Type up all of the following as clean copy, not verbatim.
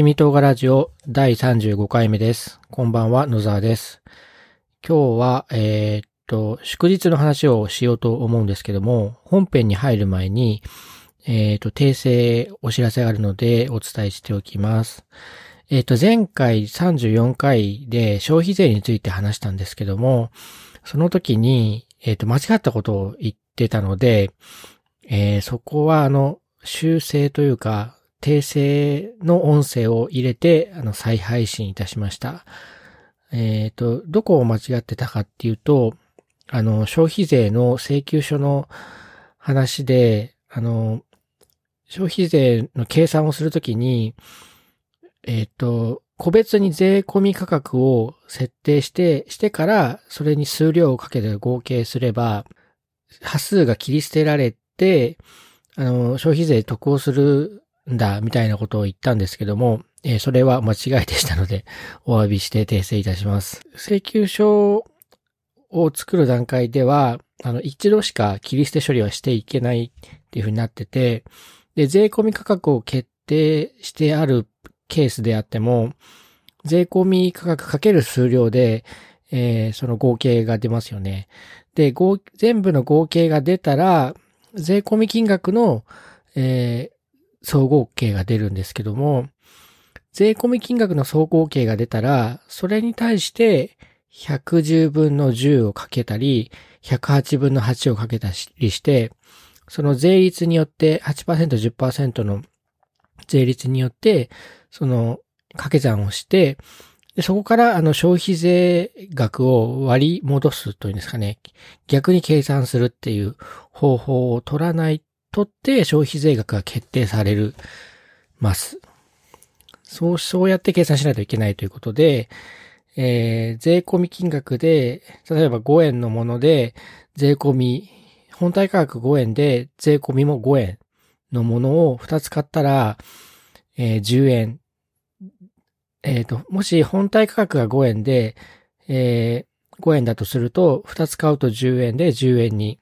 七味唐辛ラジオ第35回目です。こんばんは、野沢です。今日は、祝日の話をしようと思うんですけども、本編に入る前に、訂正お知らせがあるのでお伝えしておきます。前回34回で消費税について話したんですけども、その時に、間違ったことを言ってたので、そこは修正というか、訂正の音声を入れて、再配信いたしました。どこを間違ってたかっていうと、消費税の請求書の話で、消費税の計算をするときに、個別に税込み価格を設定してから、それに数量をかけて合計すれば、端数が切り捨てられて、消費税得をするんだ、みたいなことを言ったんですけども、それは間違いでしたので、お詫びして訂正いたします。請求書を作る段階では、一度しか切り捨て処理はしていけないっていうふうになってて、で、税込み価格を決定してあるケースであっても、税込み価格かける数量で、その合計が出ますよね。で、全部の合計が出たら、税込み金額の、総合計が出るんですけども、税込み金額の総合計が出たら、それに対して110分の10をかけたり、108分の8をかけたりして、その税率によって8%、10% の税率によって、その掛け算をして、でそこから消費税額を割り戻すというんですかね、逆に計算するっていう方法を取って消費税額が決定されるます。そうやって計算しないといけないということで、税込み金額で、例えば5円のもので、税込み、本体価格5円で、税込みも5円のものを2つ買ったら、10円。もし本体価格が5円で、5円だとすると、2つ買うと10円で10円に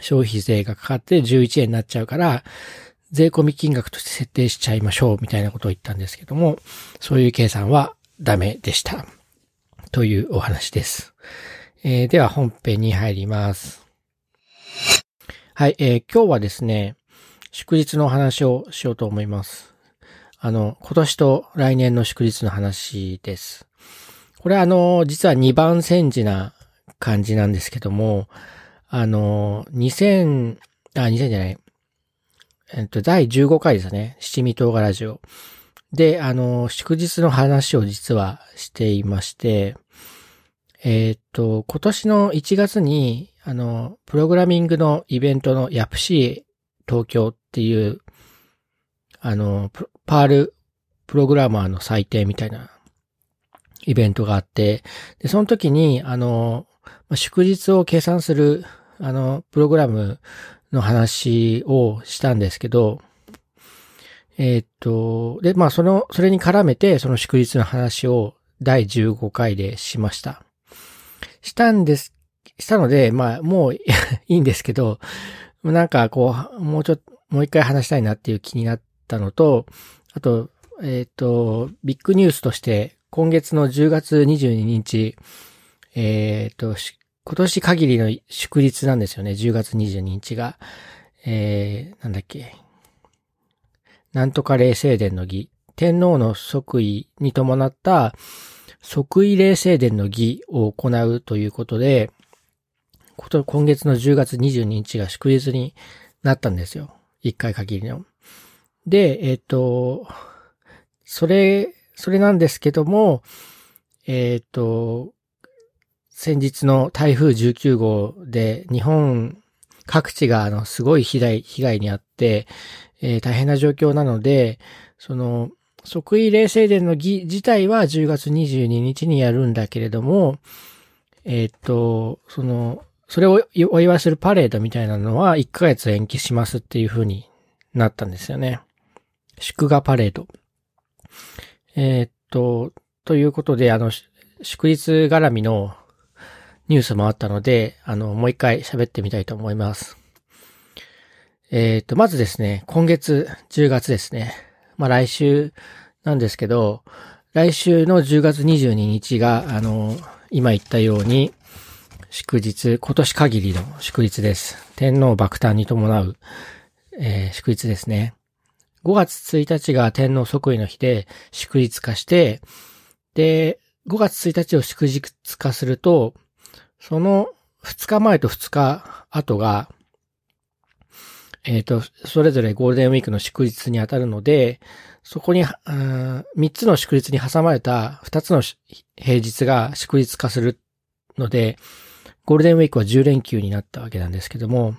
消費税がかかって11円になっちゃうから、税込み金額として設定しちゃいましょうみたいなことを言ったんですけども、そういう計算はダメでした。というお話です。では本編に入ります。はい、今日はですね、祝日のお話をしようと思います。今年と来年の祝日の話です。これ実は2番煎じな感じなんですけども、第15回ですね。七味唐辛ラジオ。で、祝日の話を実はしていまして、今年の1月に、プログラミングのイベントのヤプシー東京っていう、パールプログラマーの祭典みたいなイベントがあって、で、その時に、祝日を計算する、プログラムの話をしたんですけど、で、まあ、それに絡めて、その祝日の話を第15回でしました。したので、まあ、もういいんですけど、なんかこう、もう一回話したいなっていう気になったのと、あと、ビッグニュースとして、今月の10月22日、今年限りの祝日なんですよね。10月22日が。なんとか礼正殿の儀。天皇の即位に伴った即位礼正殿の儀を行うということで、今月の10月22日が祝日になったんですよ。一回限りの。で、それなんですけども、先日の台風19号で日本各地がすごい被害にあって、大変な状況なので、即位礼正殿の儀自体は10月22日にやるんだけれども、それをお祝いするパレードみたいなのは1ヶ月延期しますっていう風になったんですよね。祝賀パレード。ということで、祝日絡みのニュースもあったので、もう一回喋ってみたいと思います。まずですね、今月10月ですね。まあ、来週なんですけど、来週の10月22日が、今言ったように、祝日、今年限りの祝日です。天皇爆誕に伴う、祝日ですね。5月1日が天皇即位の日で祝日化して、で、5月1日を祝日化すると、その2日前と2日後が、それぞれゴールデンウィークの祝日にあたるので、そこに、3つの祝日に挟まれた2つの平日が祝日化するので、ゴールデンウィークは10連休になったわけなんですけども、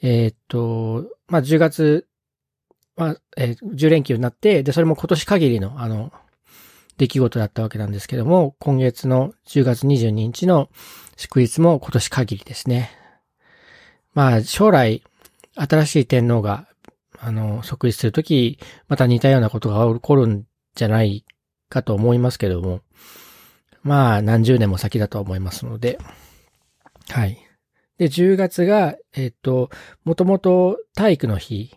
まあ、10月、まあ、10連休になって、で、それも今年限りの、出来事だったわけなんですけども、今月の10月22日の祝日も今年限りですね。まあ、将来、新しい天皇が、即位するとき、また似たようなことが起こるんじゃないかと思いますけども、まあ、何十年も先だと思いますので、はい。で、10月が、もともと体育の日、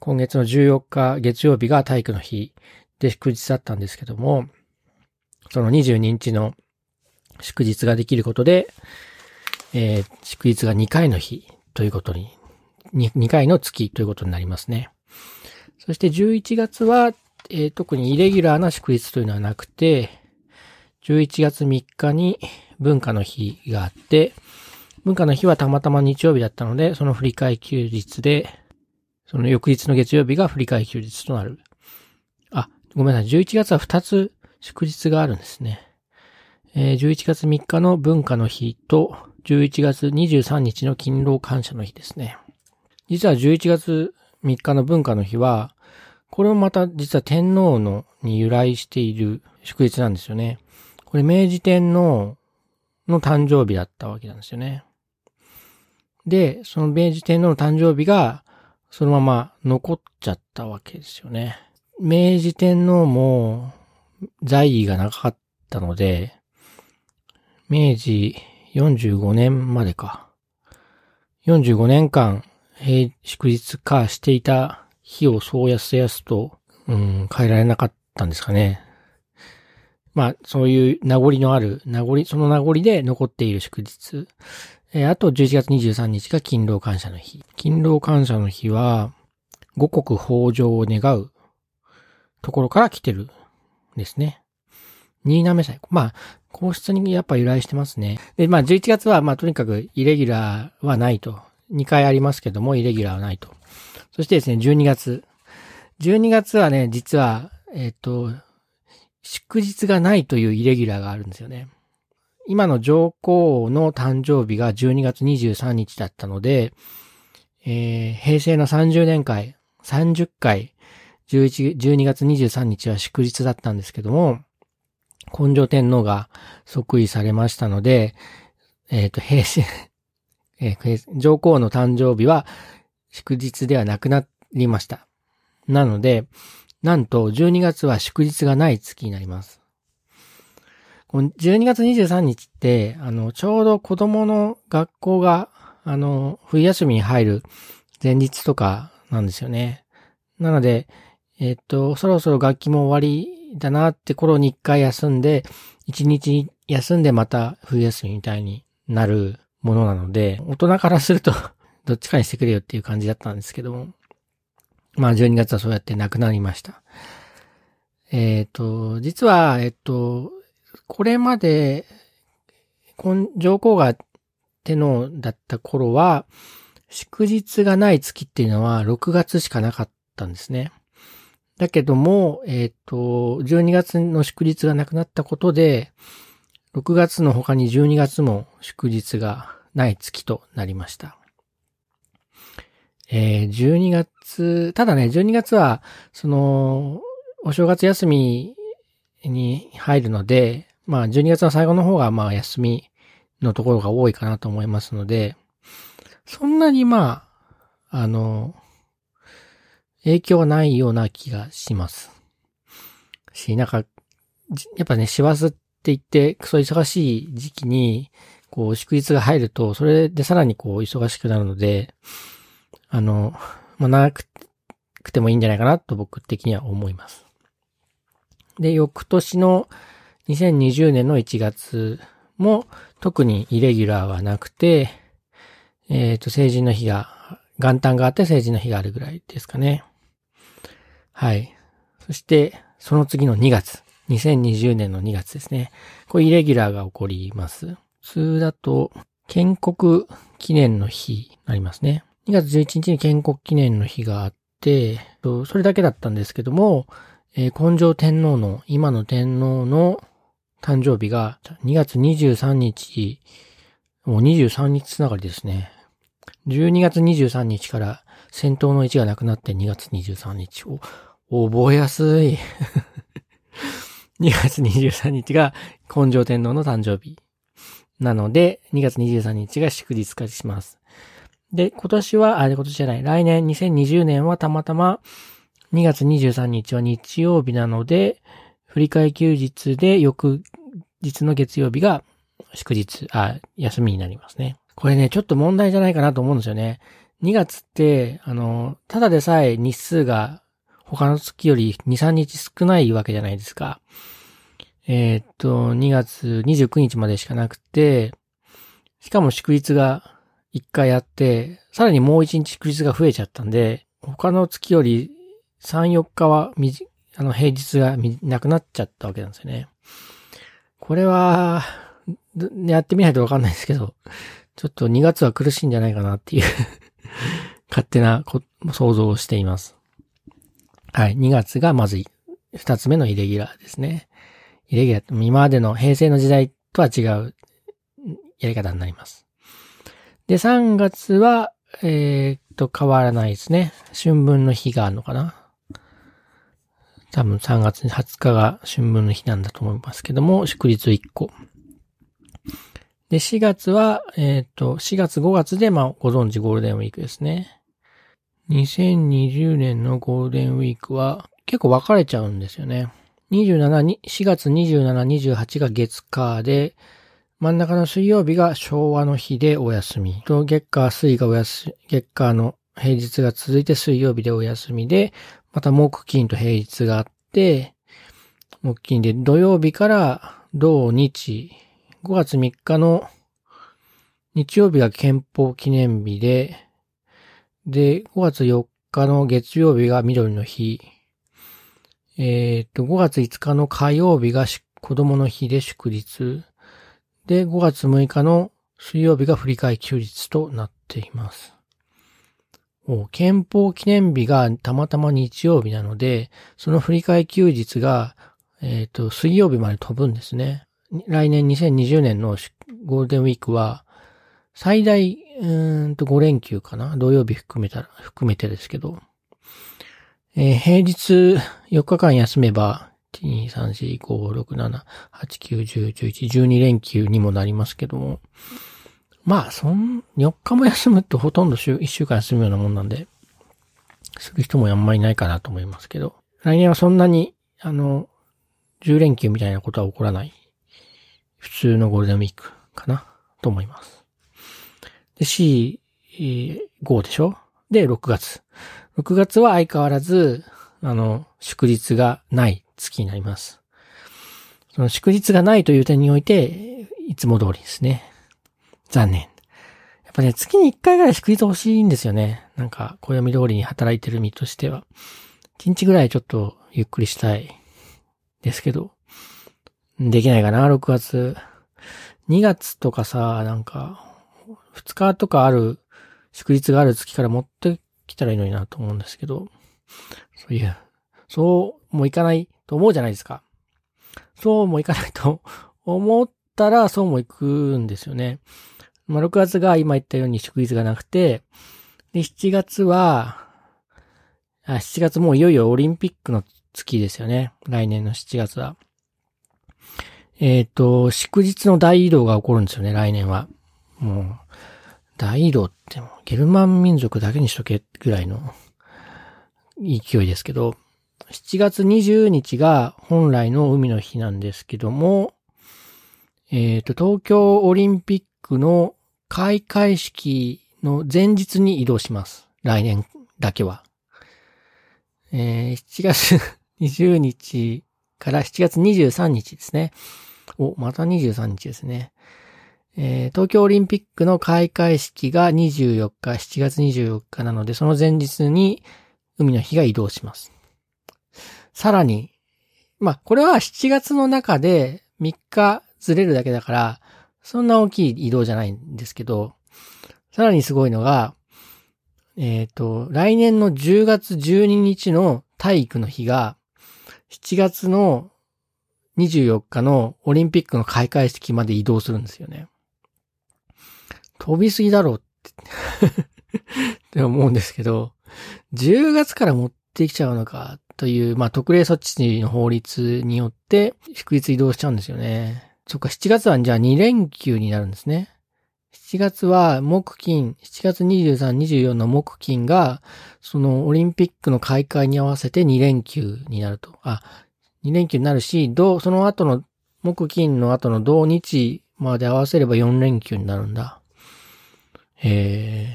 今月の14日月曜日が体育の日で祝日だったんですけども、その22日の祝日ができることで、祝日が2回の日ということに、2回の月ということになりますね。そして11月は、特にイレギュラーな祝日というのはなくて、11月3日に文化の日があって、文化の日はたまたま日曜日だったので、その振り替え休日で、その翌日の月曜日が振り替え休日となる。あ、ごめんなさい。11月は2つ祝日があるんですね。11月3日の文化の日と、11月23日の勤労感謝の日ですね。実は11月3日の文化の日は、これもまた実は天皇のに由来している祝日なんですよね。これ明治天皇の誕生日だったわけなんですよね。で、その明治天皇の誕生日がそのまま残っちゃったわけですよね。明治天皇も在位がなかったので、明治45年までか。45年間祝日化していた日をそうやすやすと、変えられなかったんですかね。まあ、そういう名残のある、その名残で残っている祝日。あと11月23日が勤労感謝の日。勤労感謝の日は、五穀豊穣を願うところから来てるんですね。新嘗祭。まあ、皇室にやっぱ由来してますね。で、まあ、11月は、まあ、とにかくイレギュラーはないと。2回ありますけども、イレギュラーはないと。そしてですね、12月。12月はね、実は、祝日がないというイレギュラーがあるんですよね。今の上皇の誕生日が12月23日だったので、平成の30年会、30回、12月23日は祝日だったんですけども、今上天皇が即位されましたので、平成、上皇の誕生日は祝日ではなくなりました。なので、なんと、12月は祝日がない月になります。この12月23日って、ちょうど子供の学校が、冬休みに入る前日とかなんですよね。なので、そろそろ学期も終わりだなって頃に一回休んで、一日休んでまた冬休みみたいになるものなので、大人からすると、どっちかにしてくれよっていう感じだったんですけども。まあ、12月はそうやってなくなりました。実は、これまで、上皇が天皇だった頃は、祝日がない月っていうのは6月しかなかったんですね。だけども、12月の祝日がなくなったことで、6月の他に12月も祝日がない月となりました。12月、ただね、12月は、お正月休みに入るので、まあ、12月の最後の方が、まあ、休みのところが多いかなと思いますので、そんなに、まあ、影響はないような気がします。なんか、やっぱね、師走って言って、クソ忙しい時期に、祝日が入ると、それでさらに忙しくなるので、まあ、長くくてもいいんじゃないかなと僕的には思います。で、翌年の2020年の1月も特にイレギュラーはなくて、成人の日が、元旦があって成人の日があるぐらいですかね。はい。そして、その次の2月。2020年の2月ですね。これイレギュラーが起こります。普通だと、建国記念の日になりますね。2月11日に建国記念の日があって、それだけだったんですけども、今上天皇の、今の天皇の誕生日が2月23日、もう23日つながりですね。12月23日から戦闘の1がなくなって2月23日を、覚えやすい。2月23日が今上天皇の誕生日。なので、2月23日が祝日化します。で、来年2020年はたまたま2月23日は日曜日なので、振り替え休日で翌日の月曜日が休みになりますね。これね、ちょっと問題じゃないかなと思うんですよね。2月って、ただでさえ日数が他の月より2、3日少ないわけじゃないですか。2月29日までしかなくて、しかも祝日が1回あって、さらにもう1日祝日が増えちゃったんで、他の月より3、4日は平日がなくなっちゃったわけなんですよね。これは、やってみないとわかんないですけど、ちょっと2月は苦しいんじゃないかなっていう勝手な想像をしています。はい。2月がまず2つ目のイレギュラーですね。イレギュラーって今までの平成の時代とは違うやり方になります。で、3月は、変わらないですね。春分の日があるのかな。多分3月20日が春分の日なんだと思いますけども、祝日1個。で、4月は、4月5月で、ご存知ゴールデンウィークですね。2020年のゴールデンウィークは結構分かれちゃうんですよね。4月27、28が月火で、真ん中の水曜日が昭和の日でお休みと、月火の平日が続いて水曜日でお休みで、また木金と平日があって、木金で土曜日から土日、5月3日の日曜日が憲法記念日で、で、5月4日の月曜日が緑の日。5月5日の火曜日が子供の日で祝日。で、5月6日の水曜日が振り替え休日となっています。憲法記念日がたまたま日曜日なので、その振り替え休日が、水曜日まで飛ぶんですね。来年2020年のゴールデンウィークは、最大、5連休かな、土曜日含めてですけど、平日4日間休めば、1、2、3、4、5、6、7、8、9、10、11、12連休にもなりますけども、4日も休むってほとんど1週間休むようなもんなんで、する人もあんまりいないかなと思いますけど、来年はそんなに、10連休みたいなことは起こらない、普通のゴールデンウィークかな、と思います。で、4、5でしょ？で、6月。6月は相変わらず、祝日がない月になります。その祝日がないという点において、いつも通りですね。残念。やっぱね、月に1回ぐらい祝日欲しいんですよね。暦通りに働いてる身としては。1日ぐらいちょっとゆっくりしたいですけど、できないかな、6月。2月とかさ、2日とかある、祝日がある月から持ってきたらいいのになと思うんですけど、そうもいかないと思うじゃないですか。そうもいかないと思ったら、そうもいくんですよね。6月が今言ったように祝日がなくて、で、7月もういよいよオリンピックの月ですよね。来年の7月は。祝日の大移動が起こるんですよね、来年は。もう、大移動ってゲルマン民族だけにしとけぐらいの勢いですけど、7月20日が本来の海の日なんですけども、東京オリンピックの開会式の前日に移動します。来年だけは。7月20日から7月23日ですね。お、また23日ですね。東京オリンピックの開会式が24日、7月24日なので、その前日に海の日が移動します。さらに、まあ、これは7月の中で3日ずれるだけだから、そんな大きい移動じゃないんですけど、さらにすごいのが、来年の10月12日の体育の日が、7月の24日のオリンピックの開会式まで移動するんですよね。飛びすぎだろうって思うんですけど、10月から持ってきちゃうのかという、まあ、特例措置の法律によって祝日移動しちゃうんですよね。そっか、7月はじゃあ2連休になるんですね。7月は木金、7月23、24の木金が、そのオリンピックの開会に合わせて2連休になると。あ、2連休になるし、その後の、木金の後の土日まで合わせれば4連休になるんだ。とい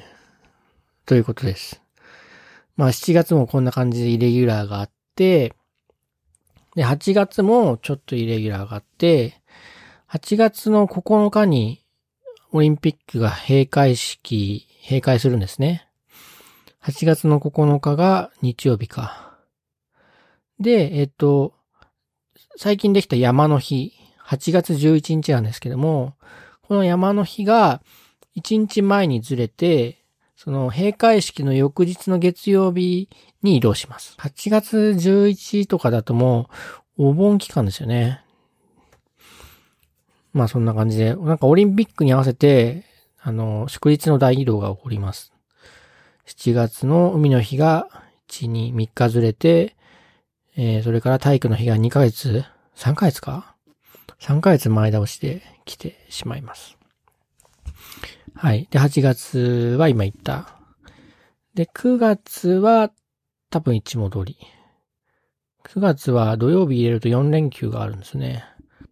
うことです。まあ7月もこんな感じでイレギュラーがあって、で、8月もちょっとイレギュラーがあって、8月の9日に、オリンピックが閉会するんですね。8月の9日が日曜日か。で、最近できた山の日、8月11日なんですけども、この山の日が1日前にずれて、その閉会式の翌日の月曜日に移動します。8月11とかだともうお盆期間ですよね。まあそんな感じで、なんかオリンピックに合わせて、祝日の大移動が起こります。7月の海の日が3日ずれて、それから体育の日が3ヶ月か ?3 ヶ月前倒しで来てしまいます。はい。で、8月は今言った。で、9月は多分いつも通り。9月は土曜日入れると4連休があるんですね。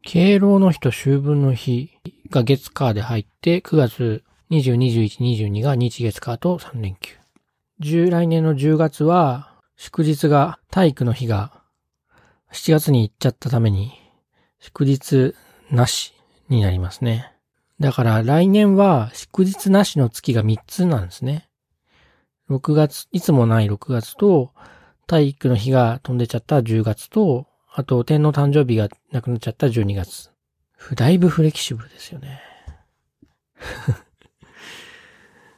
敬老の日と秋分の日が月火で入って、9月20、21、22が日月火と3連休。来年の10月は、祝日が、体育の日が、7月に行っちゃったために、祝日なしになりますね。だから来年は、祝日なしの月が3つなんですね。いつもない6月と、体育の日が飛んでちゃった10月と、あと、天皇誕生日がなくなっちゃった12月。だいぶフレキシブルですよね。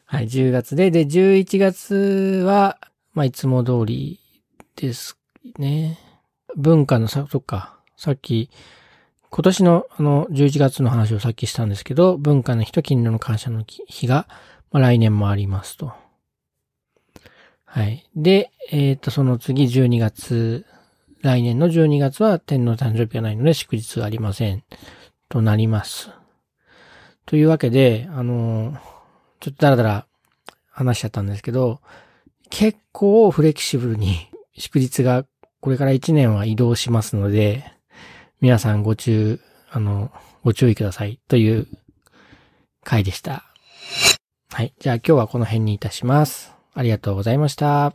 はい、10月で。で、11月は、まあ、いつも通りですね。文化のそっか、さっき、今年の11月の話をさっきしたんですけど、文化の日と勤労の感謝の日が、まあ、来年もありますと。はい。で、その次、12月。来年の12月は天皇誕生日がないので祝日はありませんとなります。というわけで、ちょっとだらだら話しちゃったんですけど、結構フレキシブルに祝日がこれから1年は移動しますので、皆さんご注意くださいという回でした。はい。じゃあ今日はこの辺にいたします。ありがとうございました。